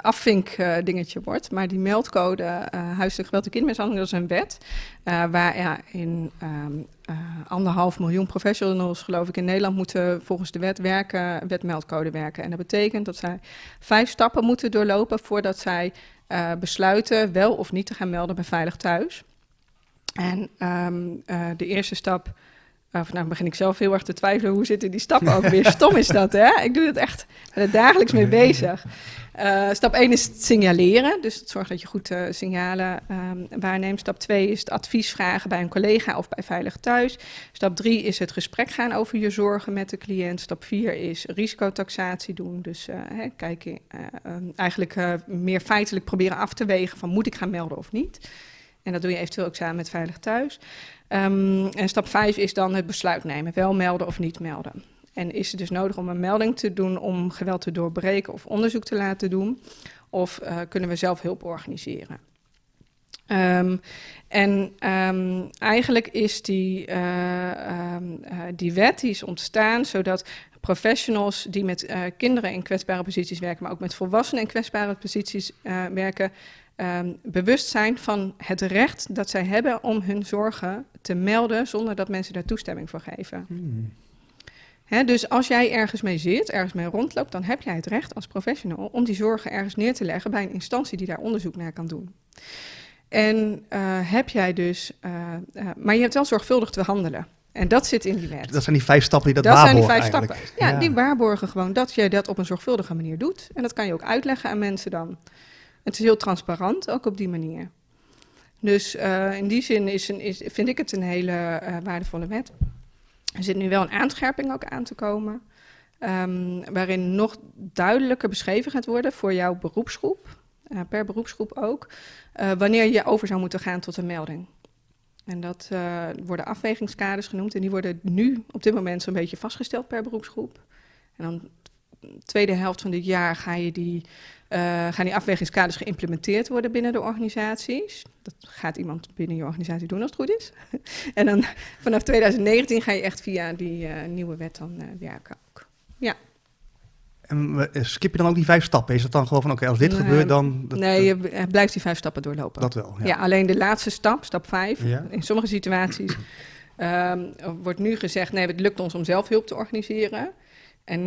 afvink dingetje wordt. Maar die meldcode huiselijk geweld en kindermishandeling, dat is een wet waar in 1,5 miljoen professionals geloof ik in Nederland moeten volgens de wetmeldcode werken. En dat betekent dat zij 5 stappen moeten doorlopen voordat zij besluiten wel of niet te gaan melden bij Veilig Thuis. En de eerste stap, nou begin ik zelf heel erg te twijfelen, hoe zitten die stappen ook weer? Stom is dat, hè? Ik doe het echt, ben er dagelijks mee bezig. Stap 1 is het signaleren, dus zorg dat je goed signalen waarneemt. Stap 2 is het advies vragen bij een collega of bij Veilig Thuis. Stap 3 is het gesprek gaan over je zorgen met de cliënt. Stap 4 is risicotaxatie doen, dus kijken, eigenlijk meer feitelijk proberen af te wegen van moet ik gaan melden of niet. En dat doe je eventueel ook samen met Veilig Thuis. En stap 5 is dan het besluit nemen, wel melden of niet melden. En is het dus nodig om een melding te doen om geweld te doorbreken of onderzoek te laten doen? Of kunnen we zelf hulp organiseren? Eigenlijk is die wet die is ontstaan zodat professionals die met kinderen in kwetsbare posities werken, maar ook met volwassenen in kwetsbare posities werken, bewust zijn van het recht dat zij hebben om hun zorgen te melden zonder dat mensen daar toestemming voor geven. He, dus als jij ergens mee zit, ergens mee rondloopt, dan heb jij het recht als professional om die zorgen ergens neer te leggen bij een instantie die daar onderzoek naar kan doen. En heb jij dus, maar je hebt wel zorgvuldig te handelen. En dat zit in die wet. Dat zijn die 5 stappen die dat waarborgen eigenlijk. Stappen. Ja, die waarborgen gewoon dat je dat op een zorgvuldige manier doet. En dat kan je ook uitleggen aan mensen dan. Het is heel transparant, ook op die manier. Dus in die zin vind ik het een hele waardevolle wet. Er zit nu wel een aanscherping ook aan te komen, waarin nog duidelijker beschreven gaat worden voor jouw beroepsgroep, per beroepsgroep ook, wanneer je over zou moeten gaan tot een melding. En dat worden afwegingskaders genoemd en die worden nu op dit moment zo'n beetje vastgesteld per beroepsgroep. En dan tweede helft van dit jaar gaan die afwegingskaders geïmplementeerd worden binnen de organisaties. Dat gaat iemand binnen je organisatie doen als het goed is. En dan vanaf 2019 ga je echt via die nieuwe wet dan werken ook. Ja. En skip je dan ook die 5 stappen? Is dat dan gewoon van oké, als dit gebeurt dan... Nee, je blijft die 5 stappen doorlopen. Dat wel, ja. Ja, alleen de laatste stap, stap 5, ja. In sommige situaties wordt nu gezegd... nee, het lukt ons om zelf hulp te organiseren. En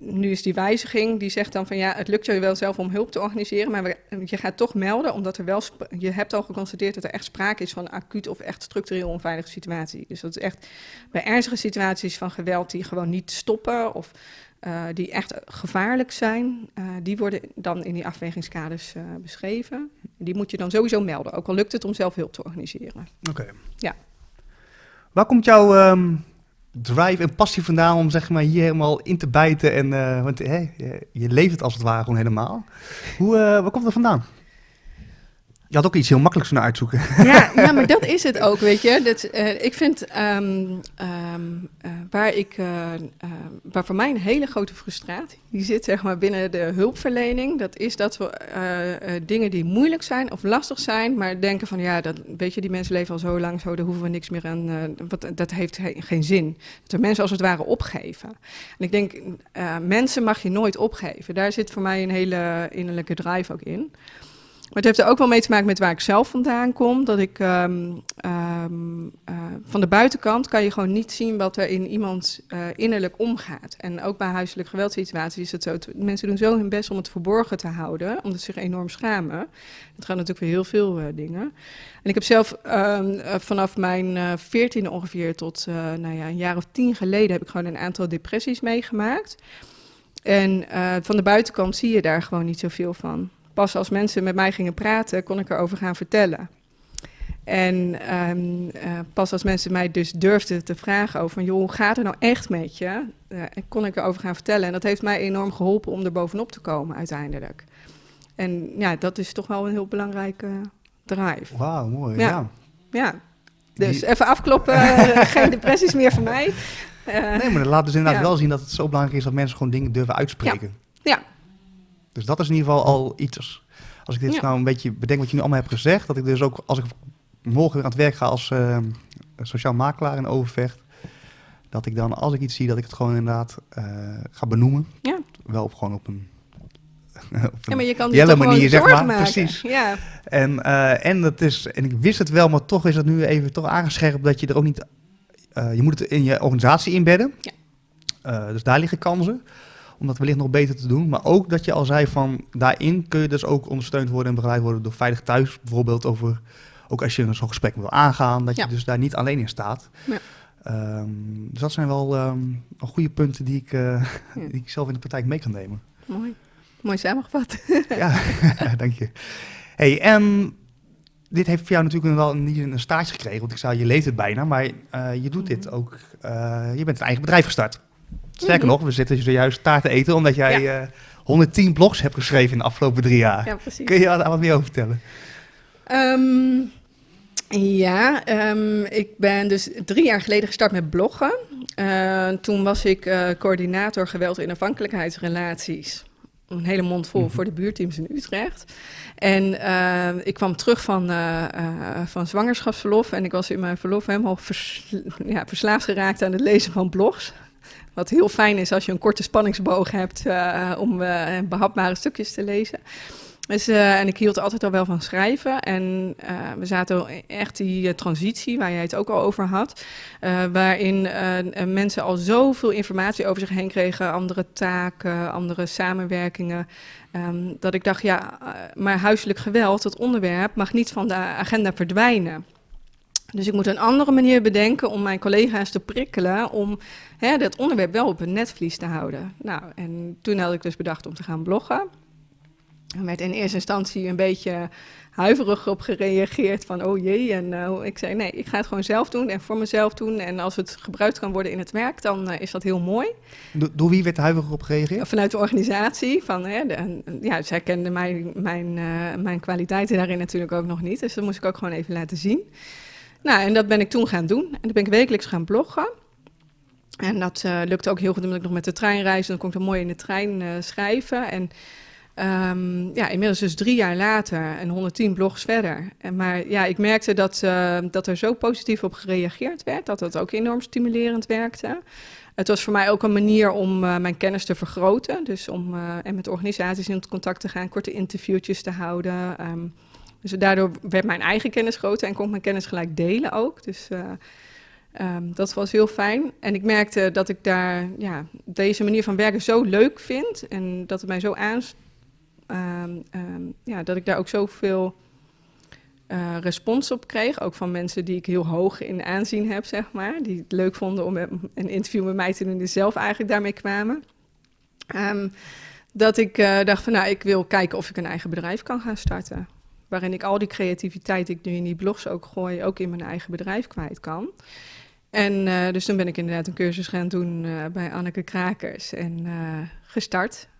nu is die wijziging, die zegt dan van... ja, het lukt je wel zelf om hulp te organiseren... maar je gaat toch melden, omdat er wel... je hebt al geconstateerd dat er echt sprake is van acuut... of echt structureel onveilige situatie. Dus dat is echt bij ernstige situaties van geweld... die gewoon niet stoppen of... die echt gevaarlijk zijn, die worden dan in die afwegingskaders beschreven. Die moet je dan sowieso melden, ook al lukt het om zelf hulp te organiseren. Oké. Ja. Waar komt jouw drive en passie vandaan om zeg maar, hier helemaal in te bijten? En, want je leeft het als het ware gewoon helemaal. Waar komt dat vandaan? Je had ook iets heel makkelijks naar uitzoeken. Ja, maar dat is het ook, weet je. Ik vind waar voor mij een hele grote frustratie die zit, zeg maar, binnen de hulpverlening. Dat is dat we dingen die moeilijk zijn of lastig zijn, maar denken van ja, dat, weet je, die mensen leven al zo lang, zo, daar hoeven we niks meer aan. Dat heeft geen zin. Dat de mensen als het ware opgeven. En ik denk, mensen mag je nooit opgeven. Daar zit voor mij een hele innerlijke drive ook in. Maar het heeft er ook wel mee te maken met waar ik zelf vandaan kom. Dat ik van de buitenkant kan je gewoon niet zien wat er in iemand innerlijk omgaat. En ook bij huiselijk geweldsituaties is het zo. Mensen doen zo hun best om het verborgen te houden, omdat ze zich enorm schamen. Dat gaat natuurlijk weer heel veel dingen. En ik heb zelf vanaf mijn 14e ongeveer tot een jaar of 10 geleden... heb ik gewoon een aantal depressies meegemaakt. En van de buitenkant zie je daar gewoon niet zoveel van. Pas als mensen met mij gingen praten, kon ik erover gaan vertellen. En pas als mensen mij dus durfden te vragen over... van, joh, hoe gaat het nou echt met je? Kon ik erover gaan vertellen. En dat heeft mij enorm geholpen om er bovenop te komen uiteindelijk. En ja, dat is toch wel een heel belangrijke drive. Wauw, mooi. Ja. Dus even afkloppen. Geen depressies meer van mij. Nee, maar dat laat dus inderdaad wel zien dat het zo belangrijk is... dat mensen gewoon dingen durven uitspreken. Ja. Dus dat is in ieder geval al iets. Als ik dit nou een beetje bedenk wat je nu allemaal hebt gezegd... dat ik dus ook, als ik morgen weer aan het werk ga als sociaal makelaar in Overvecht... dat ik dan, als ik iets zie, dat ik het gewoon inderdaad ga benoemen. Ja. Wel op een maar je kan die jelle manier, zeg maar. Maken. Precies. Ja. En ik wist het wel, maar toch is het nu even toch aangescherpt... dat je er ook niet... je moet het in je organisatie inbedden. Ja. Dus daar liggen kansen. Om dat wellicht nog beter te doen. Maar ook dat je al zei van daarin kun je dus ook ondersteund worden en begeleid worden door Veilig Thuis. Bijvoorbeeld over, ook als je zo'n gesprek wil aangaan, dat je dus daar niet alleen in staat. Ja. Dus dat zijn wel goede punten die ik zelf in de praktijk mee kan nemen. Mooi samengevat. Ja, dank je. Hey, en dit heeft voor jou natuurlijk wel niet een stage gekregen, want ik zei je leeft het bijna, maar je doet dit ook. Je bent een eigen bedrijf gestart. Sterker nog, we zitten zojuist taart te eten omdat jij 110 blogs hebt geschreven in de afgelopen 3 jaar. Ja, precies. Kun je daar wat meer over vertellen? Ik ben dus 3 jaar geleden gestart met bloggen. Toen was ik coördinator geweld in afhankelijkheidsrelaties. Een hele mond vol voor de buurteams in Utrecht. En ik kwam terug van zwangerschapsverlof en ik was in mijn verlof helemaal verslaafd geraakt aan het lezen van blogs. Wat heel fijn is als je een korte spanningsboog hebt om behapbare stukjes te lezen. Dus, en ik hield altijd al wel van schrijven. En we zaten echt die transitie, waar jij het ook al over had. Waarin mensen al zoveel informatie over zich heen kregen. Andere taken, andere samenwerkingen. Dat ik dacht, maar huiselijk geweld, dat onderwerp, mag niet van de agenda verdwijnen. Dus ik moet een andere manier bedenken om mijn collega's te prikkelen om dat onderwerp wel op een netvlies te houden. Nou, en toen had ik dus bedacht om te gaan bloggen. Er werd in eerste instantie een beetje huiverig op gereageerd van oh jee. En ik zei nee, ik ga het gewoon zelf doen en voor mezelf doen. En als het gebruikt kan worden in het werk, dan is dat heel mooi. Door wie werd huiverig op gereageerd? Vanuit de organisatie. Zij kenden mijn kwaliteiten daarin natuurlijk ook nog niet. Dus dat moest ik ook gewoon even laten zien. Nou, en dat ben ik toen gaan doen. En toen ben ik wekelijks gaan bloggen. En dat lukte ook heel goed omdat ik nog met de trein reisde. Dan kon ik dat mooi in de trein schrijven. En inmiddels dus 3 jaar later en 110 blogs verder. Maar ik merkte dat er zo positief op gereageerd werd. Dat het ook enorm stimulerend werkte. Het was voor mij ook een manier om mijn kennis te vergroten. Dus om en met organisaties in contact te gaan, korte interviewtjes te houden. Dus daardoor werd mijn eigen kennis groter en kon ik mijn kennis gelijk delen ook. Dus dat was heel fijn. En ik merkte dat ik daar deze manier van werken zo leuk vind. En dat het mij zo aanspreekt. Dat ik daar ook zoveel respons op kreeg. Ook van mensen die ik heel hoog in aanzien heb, zeg maar. Die het leuk vonden om een interview met mij te doen. Die zelf eigenlijk daarmee kwamen. Dat ik dacht van, ik wil kijken of ik een eigen bedrijf kan gaan starten. Waarin ik al die creativiteit die ik nu in die blogs ook gooi, ook in mijn eigen bedrijf kwijt kan. En dus toen ben ik inderdaad een cursus gaan doen bij Anneke Krakers. En gestart.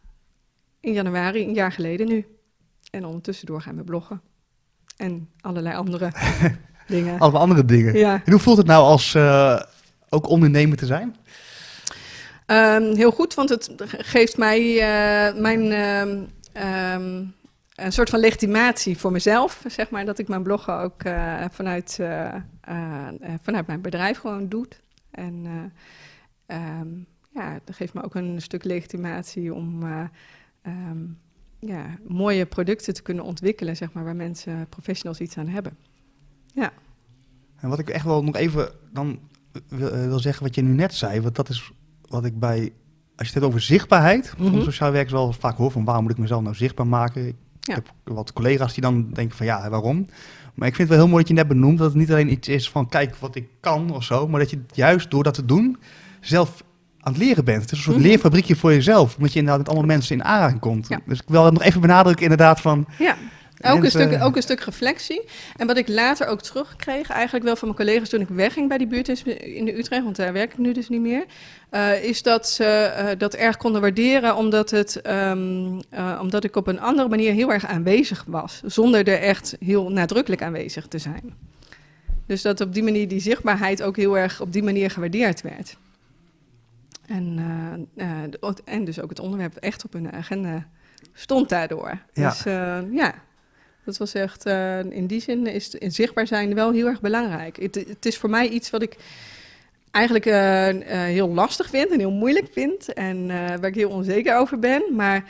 In januari, een jaar geleden nu. En ondertussen doorgaan we bloggen. En allerlei andere dingen. Allemaal andere dingen. Ja. En hoe voelt het nou als ook ondernemer te zijn? Heel goed, want het geeft mij een soort van legitimatie voor mezelf. Zeg maar, dat ik mijn bloggen ook vanuit mijn bedrijf gewoon doe. En dat geeft me ook een stuk legitimatie om... mooie producten te kunnen ontwikkelen, zeg maar, waar mensen, professionals, iets aan hebben. Ja. En wat ik echt wel nog even dan wil zeggen, wat je nu net zei, want dat is wat ik bij, als je het hebt over zichtbaarheid, mm-hmm. Van sociaal werkers wel vaak hoor van waarom moet ik mezelf nou zichtbaar maken? Ik heb wat collega's die dan denken van waarom? Maar ik vind het wel heel mooi dat je net benoemt dat het niet alleen iets is van kijk wat ik kan of zo, maar dat je juist door dat te doen zelf aan het leren bent. Het is een soort leerfabriekje voor jezelf, omdat je inderdaad met allemaal mensen in aanraking komt. Ja. Dus ik wil dat nog even benadrukken inderdaad van... Ja, ook een stuk reflectie. En wat ik later ook terugkreeg, eigenlijk wel van mijn collega's toen ik wegging bij die buurt in de Utrecht, want daar werk ik nu dus niet meer, is dat ze dat erg konden waarderen, omdat ik op een andere manier heel erg aanwezig was, zonder er echt heel nadrukkelijk aanwezig te zijn. Dus dat op die manier die zichtbaarheid ook heel erg op die manier gewaardeerd werd. En dus ook het onderwerp echt op hun agenda stond daardoor. Ja. Dus dat was echt, in die zin is zichtbaar zijn wel heel erg belangrijk. Het is voor mij iets wat ik eigenlijk heel lastig vind en heel moeilijk vind. En waar ik heel onzeker over ben. Maar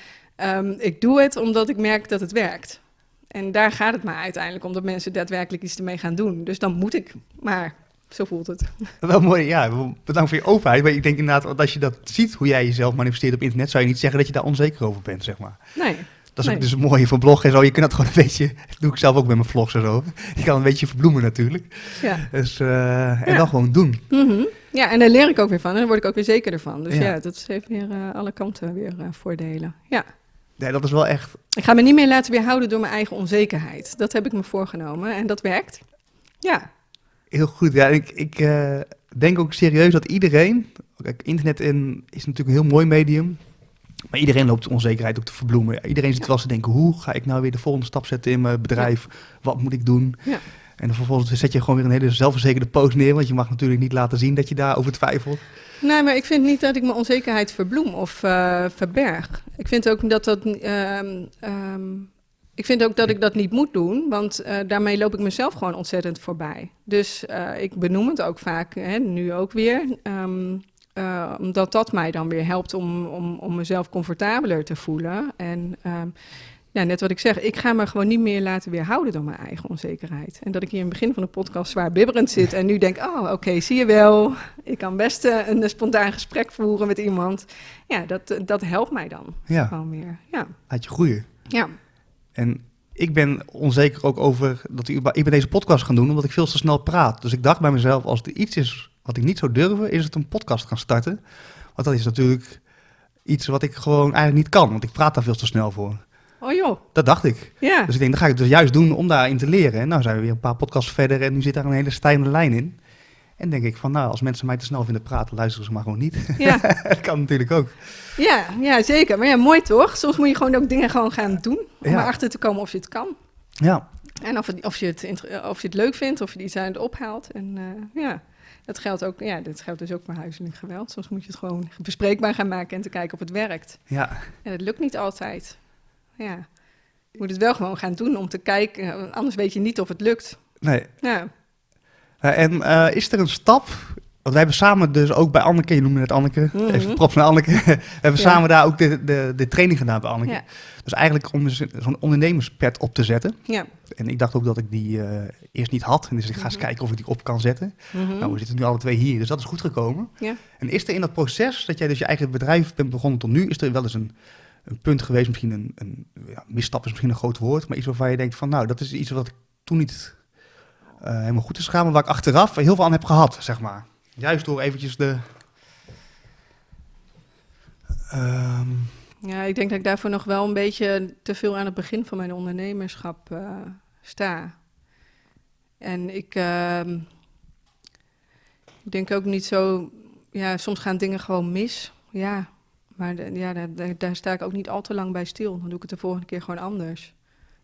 ik doe het omdat ik merk dat het werkt. En daar gaat het me uiteindelijk om, dat mensen daadwerkelijk iets ermee gaan doen. Dus dan moet ik maar... Zo voelt het. Wel mooi, ja. Bedankt voor je openheid. Maar ik denk inderdaad, want als je dat ziet, hoe jij jezelf manifesteert op internet, zou je niet zeggen dat je daar onzeker over bent, zeg maar. Nee. Dat is ook dus het mooie van bloggen en zo. Je kunt dat gewoon een beetje, dat doe ik zelf ook met mijn vlogs en zo. Je kan een beetje verbloemen natuurlijk. Ja. Dus, en dan gewoon doen. Mm-hmm. Ja, en daar leer ik ook weer van en daar word ik ook weer zekerder van. Dus dat heeft weer alle kanten weer voordelen. Ja. Nee, dat is wel echt... Ik ga me niet meer laten weerhouden door mijn eigen onzekerheid. Dat heb ik me voorgenomen en dat werkt. Ja. Heel goed. Ja, ik denk ook serieus dat iedereen... Kijk, internet is natuurlijk een heel mooi medium. Maar iedereen loopt de onzekerheid ook te verbloemen. Iedereen zit wel eens te denken... Hoe ga ik nou weer de volgende stap zetten in mijn bedrijf? Ja. Wat moet ik doen? Ja. En dan vervolgens zet je gewoon weer een hele zelfverzekerde pose neer. Want je mag natuurlijk niet laten zien dat je daarover twijfelt. Nee, maar ik vind niet dat ik mijn onzekerheid verbloem of verberg. Ik vind ook dat... Ik vind ook dat ik dat niet moet doen, want daarmee loop ik mezelf gewoon ontzettend voorbij. Dus ik benoem het ook vaak, hè, nu ook weer, omdat dat mij dan weer helpt om mezelf comfortabeler te voelen. En net wat ik zeg, ik ga me gewoon niet meer laten weerhouden door mijn eigen onzekerheid. En dat ik hier in het begin van de podcast zwaar bibberend zit en nu denk, zie je wel, ik kan best een spontaan gesprek voeren met iemand. Ja, dat helpt mij dan gewoon meer. Ja. Laat je groeien. Ja. En ik ben onzeker ook over dat ik ben deze podcast gaan doen omdat ik veel te snel praat. Dus ik dacht bij mezelf, als er iets is wat ik niet zou durven, is het een podcast gaan starten. Want dat is natuurlijk iets wat ik gewoon eigenlijk niet kan, want ik praat daar veel te snel voor. Oh joh. Dat dacht ik. Ja. Dus ik denk, dan ga ik het dus juist doen om daarin te leren. En nou zijn we weer een paar podcasts verder en nu zit daar een hele steile lijn in. En denk ik van, als mensen mij te snel vinden praten, luisteren ze maar gewoon niet. Ja. Dat kan natuurlijk ook. Ja, zeker. Maar mooi toch? Soms moet je gewoon ook dingen gewoon gaan doen. Om erachter te komen of je het kan. Ja. En of je het leuk vindt, of je er iets aan het ophaalt. En Dat geldt ook, ja, dit geldt dus ook voor huiselijk geweld. Soms moet je het gewoon bespreekbaar gaan maken en te kijken of het werkt. Ja. En dat lukt niet altijd. Ja. Je moet het wel gewoon gaan doen om te kijken, anders weet je niet of het lukt. Nee. Ja. En is er een stap? Want wij hebben samen dus ook bij Anneke, je noemde net Anneke, mm-hmm. Even props naar Anneke. We hebben samen daar ook de training gedaan bij Anneke. Ja. Dus eigenlijk om zo'n ondernemerspet op te zetten. Ja. En ik dacht ook dat ik die eerst niet had. En dus ik ga eens kijken of ik die op kan zetten. Mm-hmm. Nou, we zitten nu alle twee hier, dus dat is goed gekomen. Ja. En is er in dat proces, dat jij dus je eigen bedrijf bent begonnen tot nu, is er wel eens een punt geweest, misschien misstap is misschien een groot woord, maar iets waarvan je denkt van, nou, dat is iets wat ik toen niet helemaal goed is gegaan, maar waar ik achteraf heel veel aan heb gehad, zeg maar. Juist door eventjes de... Ja, ik denk dat ik daarvoor nog wel een beetje te veel aan het begin van mijn ondernemerschap sta. En ik denk ook niet zo... Ja, soms gaan dingen gewoon mis. Ja, maar daar sta ik ook niet al te lang bij stil. Dan doe ik het de volgende keer gewoon anders.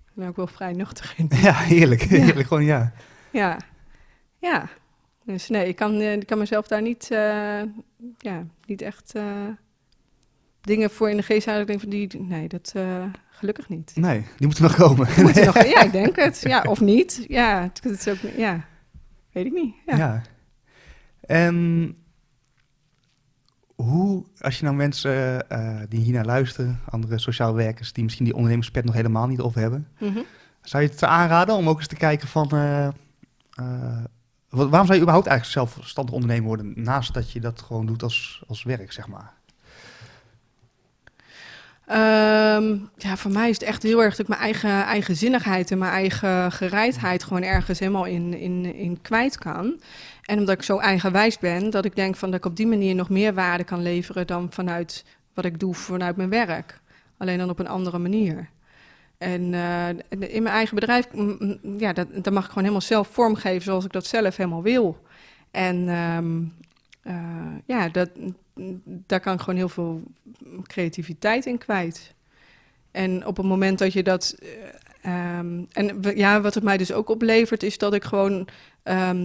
Daar ben ik wel vrij nuchter in. Ja, heerlijk. Ja. Heerlijk, gewoon ja. Ja, ja. Dus nee, ik kan mezelf daar niet echt dingen voor in de geest houden. Ik denk van gelukkig niet. Nee, die moeten nog komen. Ja, ik denk het. Ja, of niet. Ja, het is ook, ja, weet ik niet. Ja. Ja. En hoe, als je nou mensen die hiernaar luisteren, andere sociaal werkers die misschien die ondernemerspet nog helemaal niet op hebben, mm-hmm. Zou je het aanraden om ook eens te kijken van... Waarom zou je überhaupt eigenlijk zelfstandig ondernemer worden, naast dat je dat gewoon doet als werk, zeg maar? Voor mij is het echt heel erg dat ik mijn eigen eigenzinnigheid en mijn eigen gereidheid gewoon ergens helemaal in kwijt kan. En omdat ik zo eigenwijs ben, dat ik denk van dat ik op die manier nog meer waarde kan leveren dan vanuit wat ik doe vanuit mijn werk. Alleen dan op een andere manier. En in mijn eigen bedrijf, dat mag ik gewoon helemaal zelf vormgeven zoals ik dat zelf helemaal wil. En daar kan ik gewoon heel veel creativiteit in kwijt. En op het moment dat je dat... wat het mij dus ook oplevert is dat ik gewoon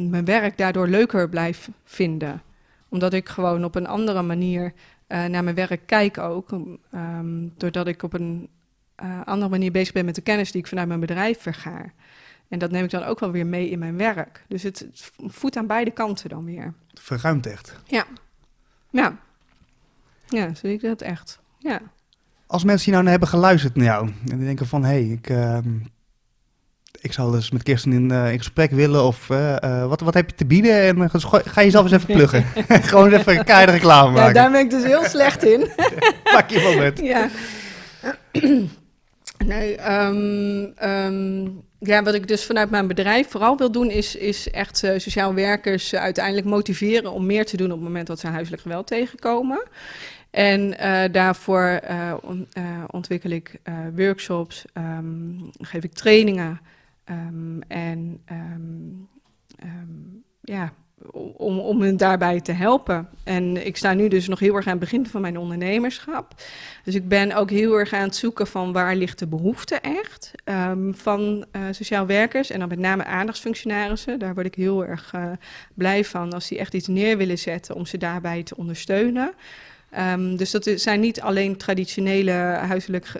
mijn werk daardoor leuker blijf vinden. Omdat ik gewoon op een andere manier naar mijn werk kijk ook. Doordat ik op een... andere manier bezig ben met de kennis die ik vanuit mijn bedrijf vergaar. En dat neem ik dan ook wel weer mee in mijn werk. Dus het voedt aan beide kanten dan weer. Verruimt echt. Ja. Ja. Ja, zie ik dat echt. Ja. Als mensen hier nou hebben geluisterd naar jou en die denken van, hey, ik zou dus met Kirsten in gesprek willen of wat heb je te bieden? En ga jezelf eens even pluggen. Gewoon even een keiharde reclame maken. Ja, daar ben ik dus heel slecht in. Pak je moment. Ja. Wat ik dus vanuit mijn bedrijf vooral wil doen is echt sociaal werkers uiteindelijk motiveren om meer te doen op het moment dat ze huiselijk geweld tegenkomen. En daarvoor ontwikkel ik workshops, geef ik trainingen om hen daarbij te helpen. En ik sta nu dus nog heel erg aan het begin van mijn ondernemerschap. Dus ik ben ook heel erg aan het zoeken van waar ligt de behoefte echt van sociaal werkers. En dan met name aandachtsfunctionarissen. Daar word ik heel erg blij van als die echt iets neer willen zetten om ze daarbij te ondersteunen. Dus dat zijn niet alleen traditionele huiselijk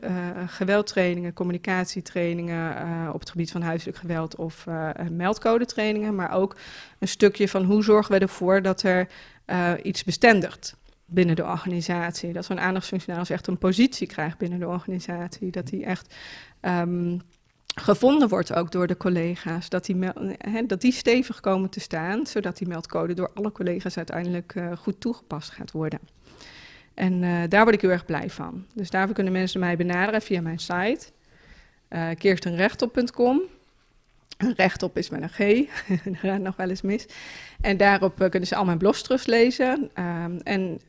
geweldtrainingen, communicatietrainingen op het gebied van huiselijk geweld of meldcodetrainingen, maar ook een stukje van hoe zorgen we ervoor dat er iets bestendigt binnen de organisatie. Dat zo'n aandachtsfunctionaris echt een positie krijgt binnen de organisatie, dat die echt gevonden wordt ook door de collega's, dat die stevig komen te staan, zodat die meldcode door alle collega's uiteindelijk goed toegepast gaat worden. En daar word ik heel erg blij van. Dus daarvoor kunnen mensen mij benaderen via mijn site. Kirstenrechtop.com. Rechtop is met een G. Daar gaat nog wel eens mis. En daarop kunnen ze al mijn blogs teruglezen. En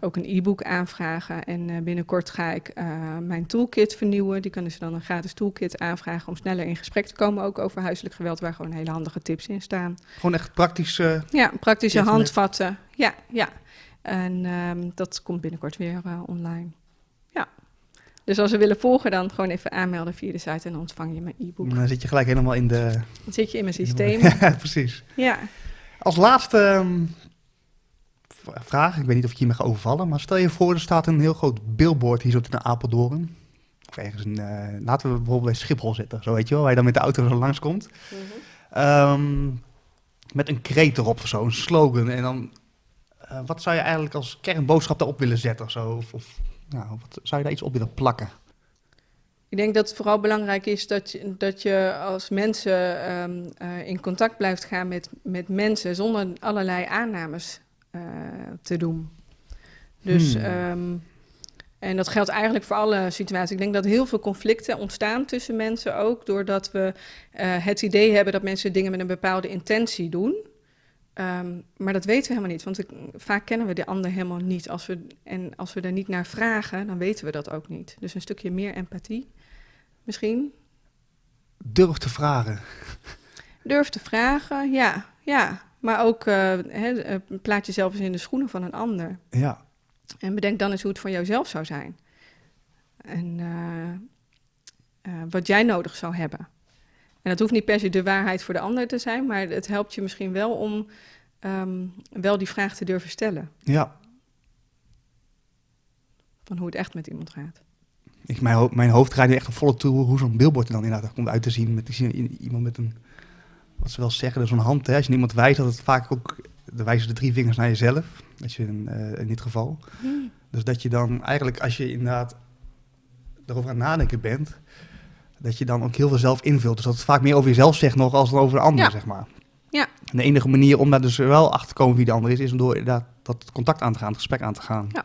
ook een e-book aanvragen. En binnenkort ga ik mijn toolkit vernieuwen. Die kunnen ze dan een gratis toolkit aanvragen om sneller in gesprek te komen. Ook over huiselijk geweld, waar gewoon hele handige tips in staan. Gewoon echt praktische... Ja, praktische handvatten. Ja, ja. En dat komt binnenkort weer online. Ja. Dus als ze willen volgen, dan gewoon even aanmelden via de site en dan ontvang je mijn e-book. Dan zit je gelijk helemaal in de... Dan zit je in mijn systeem. Ja, precies. Ja. Als laatste vraag, ik weet niet of ik hiermee ga overvallen, maar stel je voor, er staat een heel groot billboard hier zo in Apeldoorn. Of ergens, laten we bijvoorbeeld bij Schiphol zitten, zo weet je wel, waar je dan met de auto zo langskomt. Met een kreet erop of zo, een slogan. En dan, wat zou je eigenlijk als kernboodschap daarop willen zetten of zo? Wat zou je daar iets op willen plakken? Ik denk dat het vooral belangrijk is dat je als mensen in contact blijft gaan met mensen zonder allerlei aannames te doen. Dus, en dat geldt eigenlijk voor alle situaties. Ik denk dat heel veel conflicten ontstaan tussen mensen ook, doordat we het idee hebben dat mensen dingen met een bepaalde intentie doen. Maar dat weten we helemaal niet, want vaak kennen we de ander helemaal niet. Als we er niet naar vragen, dan weten we dat ook niet. Dus een stukje meer empathie misschien. Durf te vragen, ja. Maar ook plaats jezelf eens in de schoenen van een ander. Ja. En bedenk dan eens hoe het voor jouzelf zou zijn. En wat jij nodig zou hebben. En dat hoeft niet per se de waarheid voor de ander te zijn, maar het helpt je misschien wel om wel die vraag te durven stellen. Ja. Van hoe het echt met iemand gaat. Mijn hoofd draait nu echt een volle toer hoe zo'n billboard er dan inderdaad komt uit te zien. Ik zie iemand met een, wat ze wel zeggen, zo'n hand. Hè? Als je iemand wijst, dat het vaak ook, dan wijzen de drie vingers naar jezelf. Als je in dit geval. Hmm. Dus dat je dan eigenlijk, als je inderdaad erover aan het nadenken bent, dat je dan ook heel veel zelf invult. Dus dat het vaak meer over jezelf zegt nog als dan over de ander, zeg maar. Ja. En de enige manier om daar dus wel achter te komen wie de ander is, is om door dat contact aan te gaan, het gesprek aan te gaan. Ja.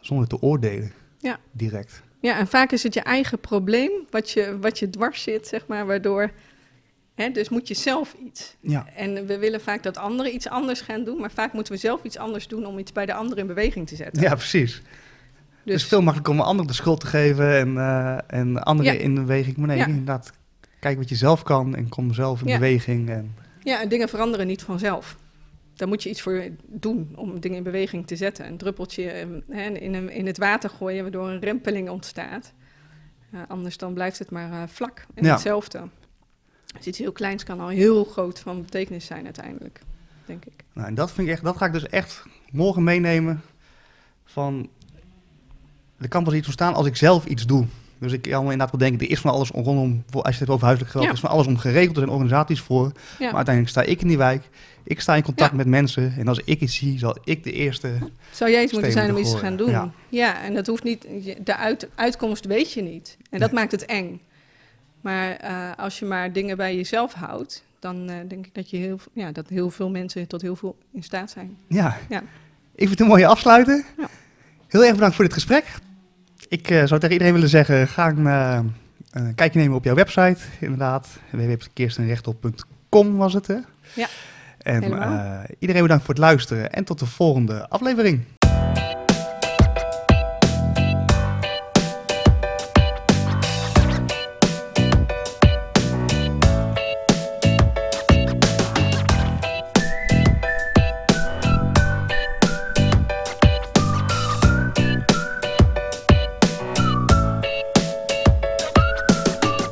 Zonder te oordelen. Ja. Direct. Ja, en vaak is het je eigen probleem wat je dwars zit, zeg maar, waardoor, dus moet je zelf iets. Ja. En we willen vaak dat anderen iets anders gaan doen, maar vaak moeten we zelf iets anders doen om iets bij de ander in beweging te zetten. Ja, precies. Dus het is veel makkelijker om anderen de schuld te geven en anderen in beweging. Maar nee, inderdaad, kijk wat je zelf kan en kom zelf in beweging. En dingen veranderen niet vanzelf. Daar moet je iets voor doen om dingen in beweging te zetten. Een druppeltje in het water gooien, waardoor een rimpeling ontstaat. Anders dan blijft het maar vlak en hetzelfde. Dus iets heel kleins kan al heel groot van betekenis zijn uiteindelijk, denk ik. Nou, en dat ga ik dus echt morgen meenemen van, er kan pas iets ontstaan als ik zelf iets doe. Dus ik kan inderdaad wel denken, er is van alles rondom, als je het over huiselijk geweld, er is van alles om geregeld, er zijn organisaties voor. Ja. Maar uiteindelijk sta ik in die wijk, ik sta in contact met mensen en als ik iets zie, zal ik de eerste. Zou jij iets moeten zijn om iets te gaan doen? Ja. Ja, en dat hoeft niet, de uitkomst weet je niet. En dat maakt het eng. Maar als je maar dingen bij jezelf houdt, dan denk ik dat je dat heel veel mensen tot heel veel in staat zijn. Ja, ik vind het een mooie afsluiter. Ja. Heel erg bedankt voor dit gesprek. Ik zou tegen iedereen willen zeggen, ga een kijkje nemen op jouw website. Inderdaad, www.kirstenrechtop.com was het. Hè? Ja, en iedereen bedankt voor het luisteren en tot de volgende aflevering.